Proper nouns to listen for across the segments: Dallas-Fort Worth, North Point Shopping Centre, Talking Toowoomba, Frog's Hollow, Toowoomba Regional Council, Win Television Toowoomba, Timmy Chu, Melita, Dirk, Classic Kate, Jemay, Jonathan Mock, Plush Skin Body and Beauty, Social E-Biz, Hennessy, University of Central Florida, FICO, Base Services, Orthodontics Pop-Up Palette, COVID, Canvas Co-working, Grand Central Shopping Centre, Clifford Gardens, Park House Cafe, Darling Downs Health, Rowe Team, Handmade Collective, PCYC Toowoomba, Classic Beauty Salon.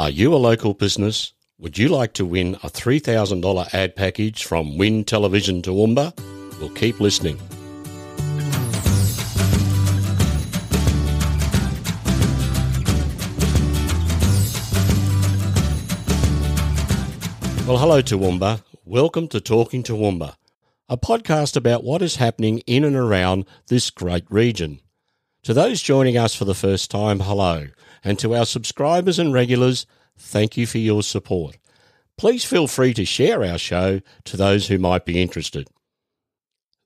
Are you a local business? Would you like to win a $3,000 ad package from Win Television Toowoomba? We'll keep listening. Well, hello Toowoomba. Welcome to Talking Toowoomba, a podcast about what is happening in and around this great region. To those joining us for the first time, hello. And to our subscribers and regulars, thank you for your support. Please feel free to share our show to those who might be interested.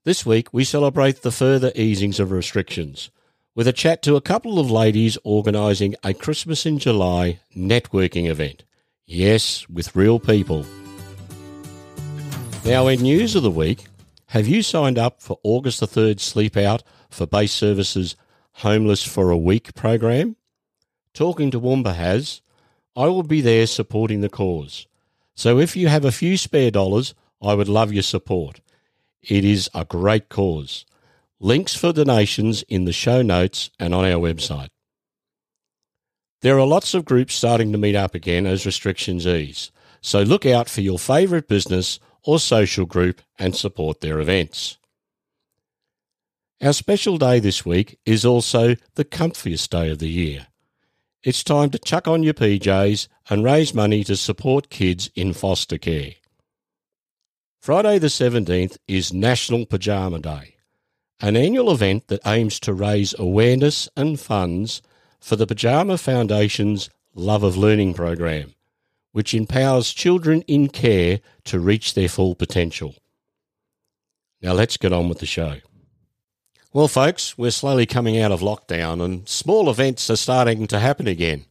This week, we celebrate the further easings of restrictions with a chat to a couple of ladies organising a Christmas in July networking event. Yes, with real people. Now, in news of the week, have you signed up for August the 3rd Sleep Out for Base Services' Homeless for a Week program? Talking Toowoomba has. I will be there supporting the cause. So if you have a few spare dollars, I would love your support. It is a great cause. Links for donations in the show notes and on our website. There are lots of groups starting to meet up again as restrictions ease. So look out for your favourite business or social group and support their events. Our special day this week is also the comfiest day of the year. It's time to chuck on your PJs and raise money to support kids in foster care. Friday the 17th is National Pyjama Day, an annual event that aims to raise awareness and funds for the Pyjama Foundation's Love of Learning program, which empowers children in care to reach their full potential. Now let's get on with the show. Well, folks, we're slowly coming out of lockdown and small events are starting to happen again.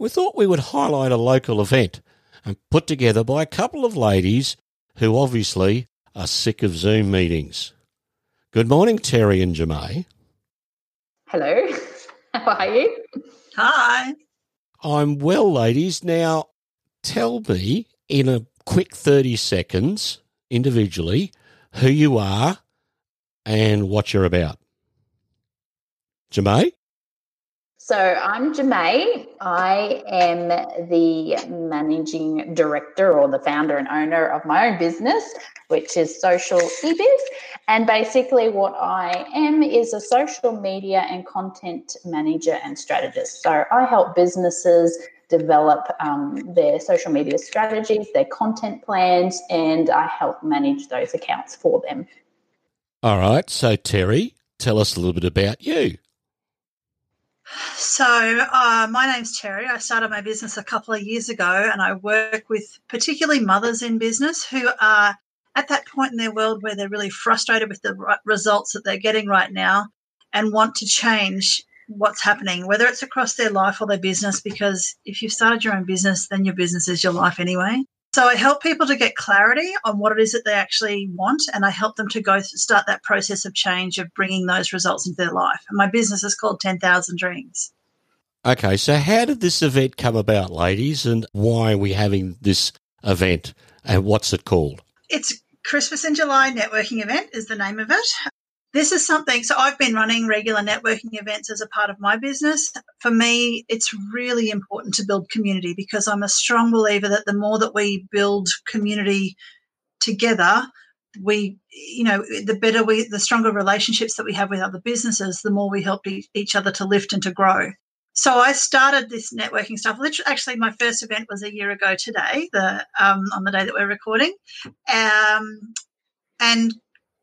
We thought we would highlight a local event and put together by a couple of ladies who obviously are sick of Zoom meetings. Good morning, Terry and Jemay. Hello. How are you? Hi. I'm well, ladies. Now, tell me in a quick 30 seconds individually who you are and what you're about. Jemay? So I'm Jemay. I am the managing director or the founder and owner of my own business, which is Social E-Biz. And basically what I am is a social media and content manager and strategist. So I help businesses develop their social media strategies, their content plans, and I help manage those accounts for them. All right. So, Terry, tell us a little bit about you. So my name's Terry. I started my business a couple of years ago and I work with particularly mothers in business who are at that point in their world where they're really frustrated with the results that they're getting right now and want to change what's happening, whether it's across their life or their business, because if you've started your own business, then your business is your life anyway. So I help people to get clarity on what it is that they actually want, and I help them to go start that process of change of bringing those results into their life. And my business is called 10,000 Dreams. Okay, so how did this event come about, ladies, and why are we having this event, and what's it called? It's Christmas in July Networking Event is the name of it. This is something, so I've been running regular networking events as a part of my business. For me, it's really important to build community because I'm a strong believer that the more that we build community together, the stronger relationships that we have with other businesses, the more we help each other to lift and to grow. So I started this networking stuff. Actually, my first event was a year ago today, on the day that we're recording. And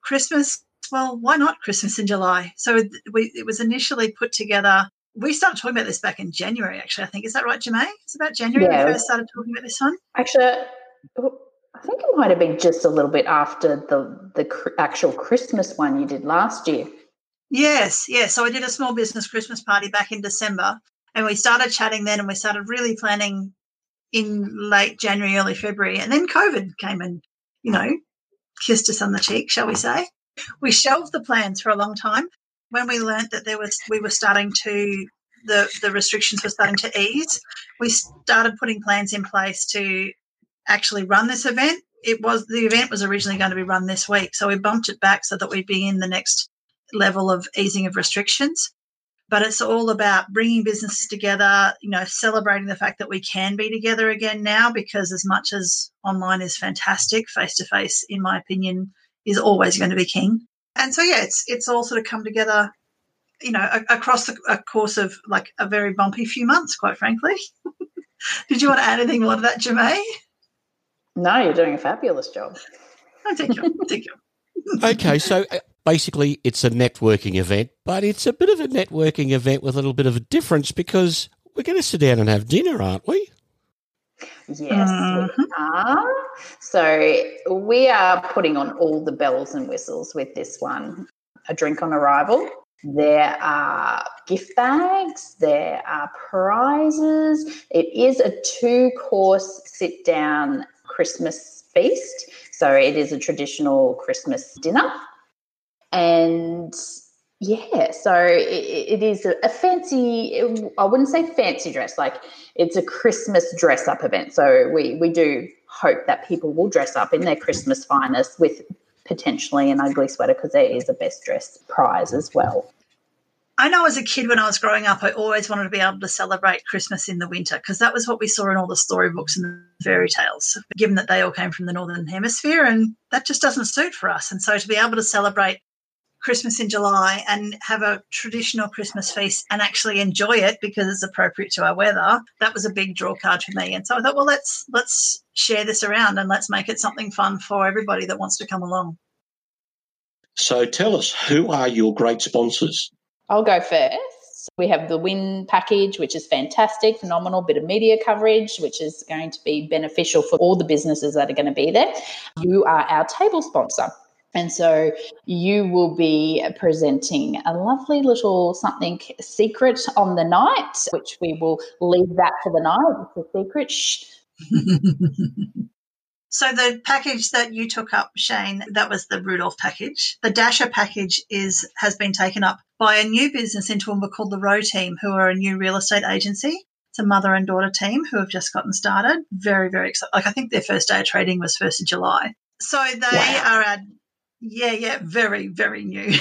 Christmas. Well, why not Christmas in July? So it was initially put together. We started talking about this back in January, actually, I think. Is that right, Jemay? It's about January we first started talking about this one? Actually, I think it might have been just a little bit after the actual Christmas one you did last year. Yes. So I did a small business Christmas party back in December, and we started chatting then, and we started really planning in late January, early February, and then COVID came and, kissed us on the cheek, shall we say. We shelved the plans for a long time. When we learnt that the restrictions were starting to ease, we started putting plans in place to actually run this event. The event was originally going to be run this week, so we bumped it back so that we'd be in the next level of easing of restrictions. But it's all about bringing businesses together, you know, celebrating the fact that we can be together again now, because as much as online is fantastic, face-to-face, in my opinion, is always going to be king. And so, yeah, it's all sort of come together, you know, across a course of like a very bumpy few months, quite frankly. Did you want to add anything more to that, Jermaine? No, you're doing a fabulous job. Oh, thank you. Thank you. Okay, so basically it's a networking event, but it's a bit of a networking event with a little bit of a difference, because we're going to sit down and have dinner, aren't we? Yes, we are. So we are putting on all the bells and whistles with this one. A drink on arrival. There are gift bags. There are prizes. It is a two-course sit-down Christmas feast. So it is a traditional Christmas dinner. And, yeah, so it is a fancy, I wouldn't say fancy dress, like it's a Christmas dress-up event. So we do hope that people will dress up in their Christmas finest with potentially an ugly sweater, because there is a best dress prize as well. I know as a kid when I was growing up, I always wanted to be able to celebrate Christmas in the winter, because that was what we saw in all the storybooks and the fairy tales, given that they all came from the Northern Hemisphere, and that just doesn't suit for us. And so to be able to celebrate Christmas in July and have a traditional Christmas feast and actually enjoy it because it's appropriate to our weather, that was a big draw card for me. And so I thought, well, let's share this around and let's make it something fun for everybody that wants to come along. So tell us, who are your great sponsors? I'll go first. We have the Win package, which is fantastic, phenomenal bit of media coverage, which is going to be beneficial for all the businesses that are going to be there. You are our table sponsor. And so you will be presenting a lovely little something secret on the night, which we will leave that for the night. It's a secret. Shh. So the package that you took up, Shane, that was the Rudolph package. The Dasher package has been taken up by a new business in Toowoomba called the Rowe Team, who are a new real estate agency. It's a mother and daughter team who have just gotten started. Very, very excited. Like, I think their first day of trading was 1st of July. So they are our... Yeah, very, very new.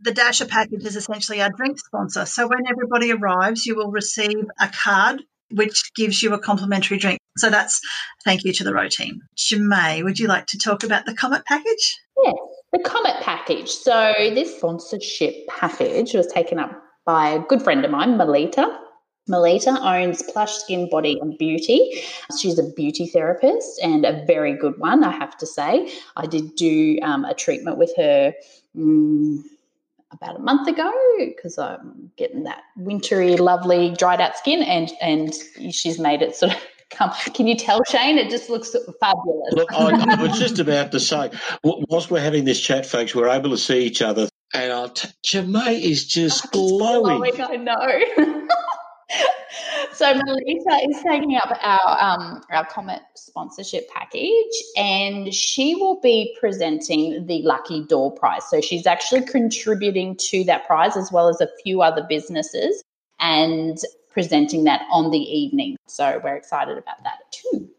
The Dasher package is essentially our drink sponsor. So when everybody arrives, you will receive a card which gives you a complimentary drink. So that's thank you to the Rowe Team. Jemay, would you like to talk about the Comet package? Yes, the Comet package. So this sponsorship package was taken up by a good friend of mine, Melita. Melita owns Plush Skin Body and Beauty. She's a beauty therapist and a very good one, I have to say. I did do a treatment with her about a month ago, because I'm getting that wintry, lovely, dried out skin, and she's made it sort of come. Can you tell, Shane? It just looks fabulous. Look, I was just about to say, whilst we're having this chat, folks, we're able to see each other, and Jemay is just glowing. I know. So Melita is taking up our Comet sponsorship package, and she will be presenting the Lucky Door prize. So she's actually contributing to that prize, as well as a few other businesses, and presenting that on the evening. So we're excited about that too.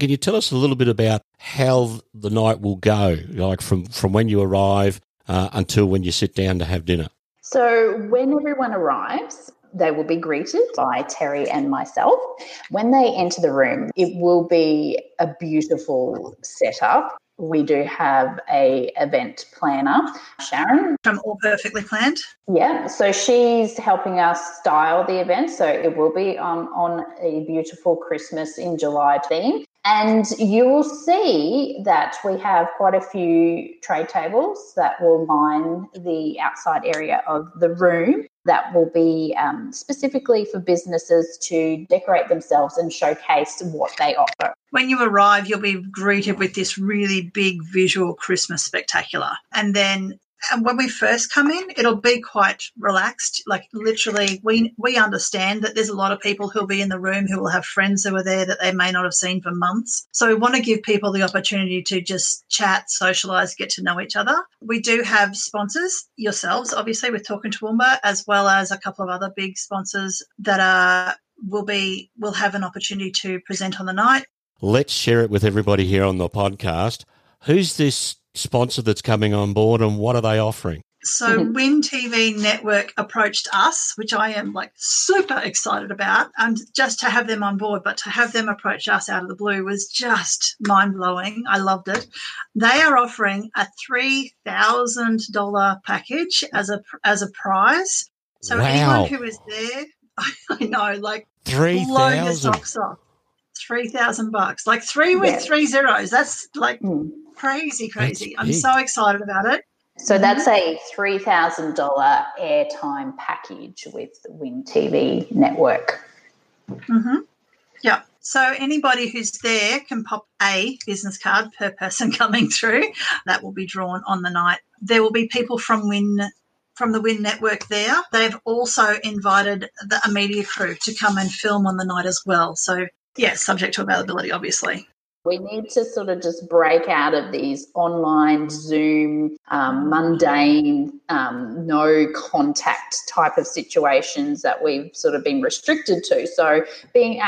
Can you tell us a little bit about how the night will go, like from when you arrive until when you sit down to have dinner? So when everyone arrives, they will be greeted by Terry and myself. When they enter the room, it will be a beautiful setup. We do have an event planner, Sharon. From All Perfectly Planned. Yeah, so she's helping us style the event. So it will be on a beautiful Christmas in July theme. And you will see that we have quite a few trade tables that will line the outside area of the room. That will be specifically for businesses to decorate themselves and showcase what they offer. When you arrive, you'll be greeted with this really big visual Christmas spectacular. And then when we first come in, it'll be quite relaxed. Like, literally, we understand that there's a lot of people who'll be in the room who will have friends who are there that they may not have seen for months. So we want to give people the opportunity to just chat, socialise, get to know each other. We do have sponsors, yourselves, obviously, with Talking Toowoomba, as well as a couple of other big sponsors that will have an opportunity to present on the night. Let's share it with everybody here on the podcast. Who's this sponsor that's coming on board, and what are they offering? So Win TV Network approached us, which I am like super excited about, just to have them on board, but to have them approach us out of the blue was just mind-blowing. I loved it. They are offering a $3,000 package as a prize. So Anyone who is there, I know, like blow your socks off. $3,000, like three with three zeros. That's like crazy. I'm so excited about it. So that's a $3,000 airtime package with the Win TV Network. Mm-hmm. Yeah. So anybody who's there can pop a business card per person coming through. That will be drawn on the night. There will be people from the Win Network there. They've also invited a media crew to come and film on the night as well. So, yeah, subject to availability, obviously. We need to sort of just break out of these online Zoom, mundane, no-contact type of situations that we've sort of been restricted to. So being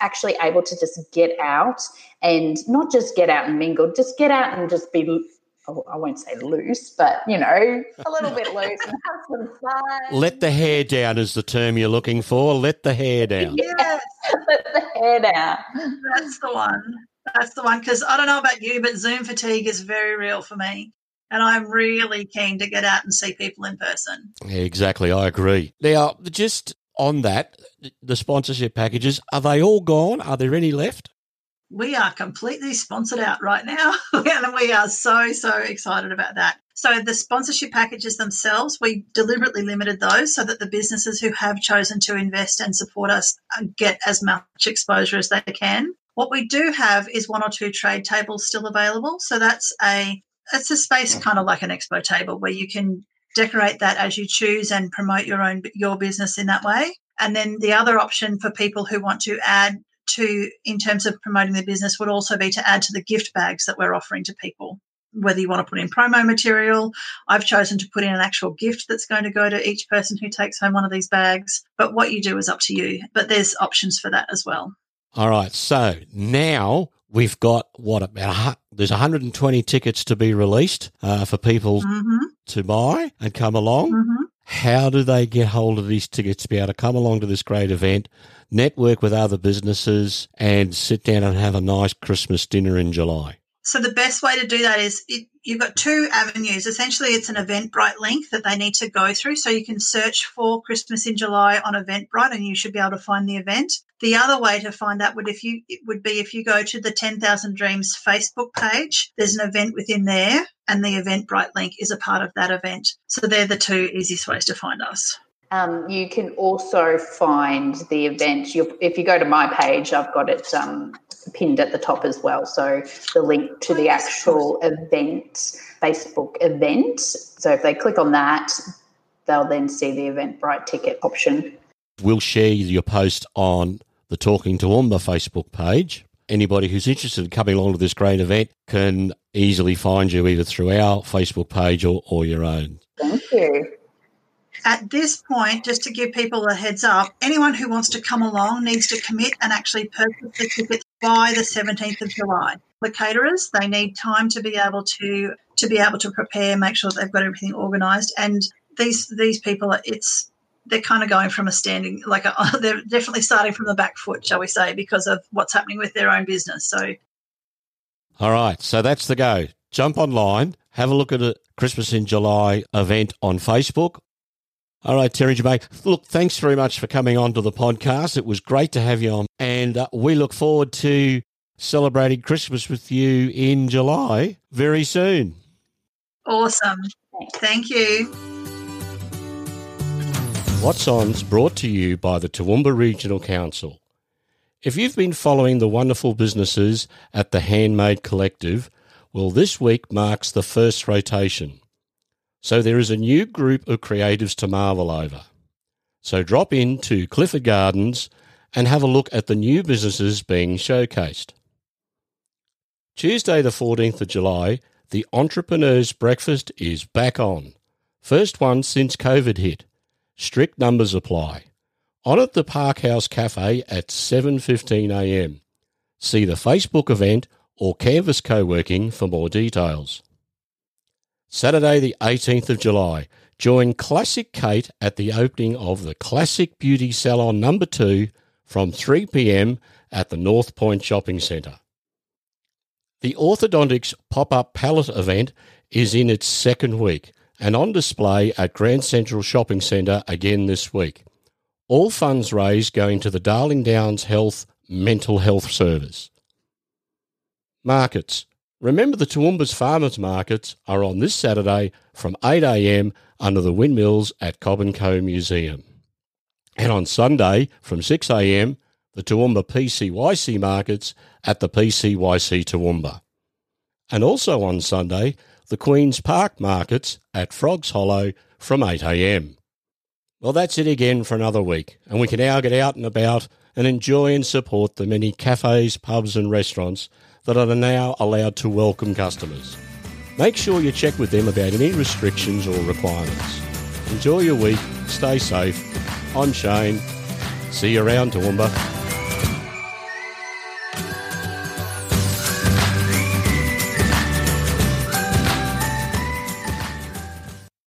actually able to just get out and not just get out and mingle, just get out and just be, I won't say loose, but, you know, a little bit loose and have some fun. Let the hair down is the term you're looking for. Let the hair down. Yes, let the hair down. That's the one. That's the one, because I don't know about you, but Zoom fatigue is very real for me, and I'm really keen to get out and see people in person. Yeah, exactly. I agree. Now, just on that, the sponsorship packages, are they all gone? Are there any left? We are completely sponsored out right now, and we are so, so excited about that. So the sponsorship packages themselves, we deliberately limited those so that the businesses who have chosen to invest and support us get as much exposure as they can. What we do have is one or two trade tables still available. So that's it's a space kind of like an expo table where you can decorate that as you choose and promote your business in that way. And then the other option for people who want to add to in terms of promoting their business would also be to add to the gift bags that we're offering to people, whether you want to put in promo material. I've chosen to put in an actual gift that's going to go to each person who takes home one of these bags. But what you do is up to you. But there's options for that as well. All right, so now we've got there's 120 tickets to be released for people to buy and come along. Mm-hmm. How do they get hold of these tickets to be able to come along to this great event, network with other businesses, and sit down and have a nice Christmas dinner in July? So the best way to do that is you've got two avenues. Essentially, it's an Eventbrite link that they need to go through. So you can search for Christmas in July on Eventbrite and you should be able to find the event. The other way to find that would be if you go to the 10,000 Dreams Facebook page. There's an event within there and the Eventbrite link is a part of that event. So they're the two easiest ways to find us. You can also find the event. If you go to my page, I've got it pinned at the top as well. So the link to the actual event, Facebook event. So if they click on that, they'll then see the Eventbrite ticket option. We'll share your post on the Talking Toowoomba Facebook page. Anybody who's interested in coming along to this great event can easily find you either through our Facebook page or your own. Thank you. At this point, just to give people a heads up, anyone who wants to come along needs to commit and actually purchase the tickets by the 17th of July. The caterers, they need time to be able to prepare, make sure they've got everything organised. And these people, they're kind of going from they're definitely starting from the back foot, shall we say, because of what's happening with their own business. So, all right, so that's the go. Jump online, have a look at a Christmas in July event on Facebook. All right, Terry Jamae, look, thanks very much for coming on to the podcast. It was great to have you on, and we look forward to celebrating Christmas with you in July very soon. Awesome. Thank you. What's On's brought to you by the Toowoomba Regional Council. If you've been following the wonderful businesses at the Handmade Collective, well, this week marks the first rotation. So there is a new group of creatives to marvel over. So drop in to Clifford Gardens and have a look at the new businesses being showcased. Tuesday the 14th of July, the Entrepreneurs Breakfast is back on. First one since COVID hit. Strict numbers apply. On at the Park House Cafe at 7:15 a.m. See the Facebook event or Canvas Co-working for more details. Saturday the 18th of July, join Classic Kate at the opening of the Classic Beauty Salon No. 2 from 3 p.m. at the North Point Shopping Centre. The Orthodontics Pop-Up Palette event is in its second week and on display at Grand Central Shopping Centre again this week. All funds raised going to the Darling Downs Health Mental Health Service. Markets. Remember the Toowoomba's farmers markets are on this Saturday from 8 a.m. under the windmills at Cobb & Co Museum. And on Sunday from 6 a.m, the Toowoomba PCYC markets at the PCYC Toowoomba. And also on Sunday, the Queen's Park markets at Frog's Hollow from 8 a.m. Well, that's it again for another week, and we can now get out and about and enjoy and support the many cafes, pubs and restaurants that are now allowed to welcome customers. Make sure you check with them about any restrictions or requirements. Enjoy your week, stay safe. I'm Shane. See you around, Toowoomba.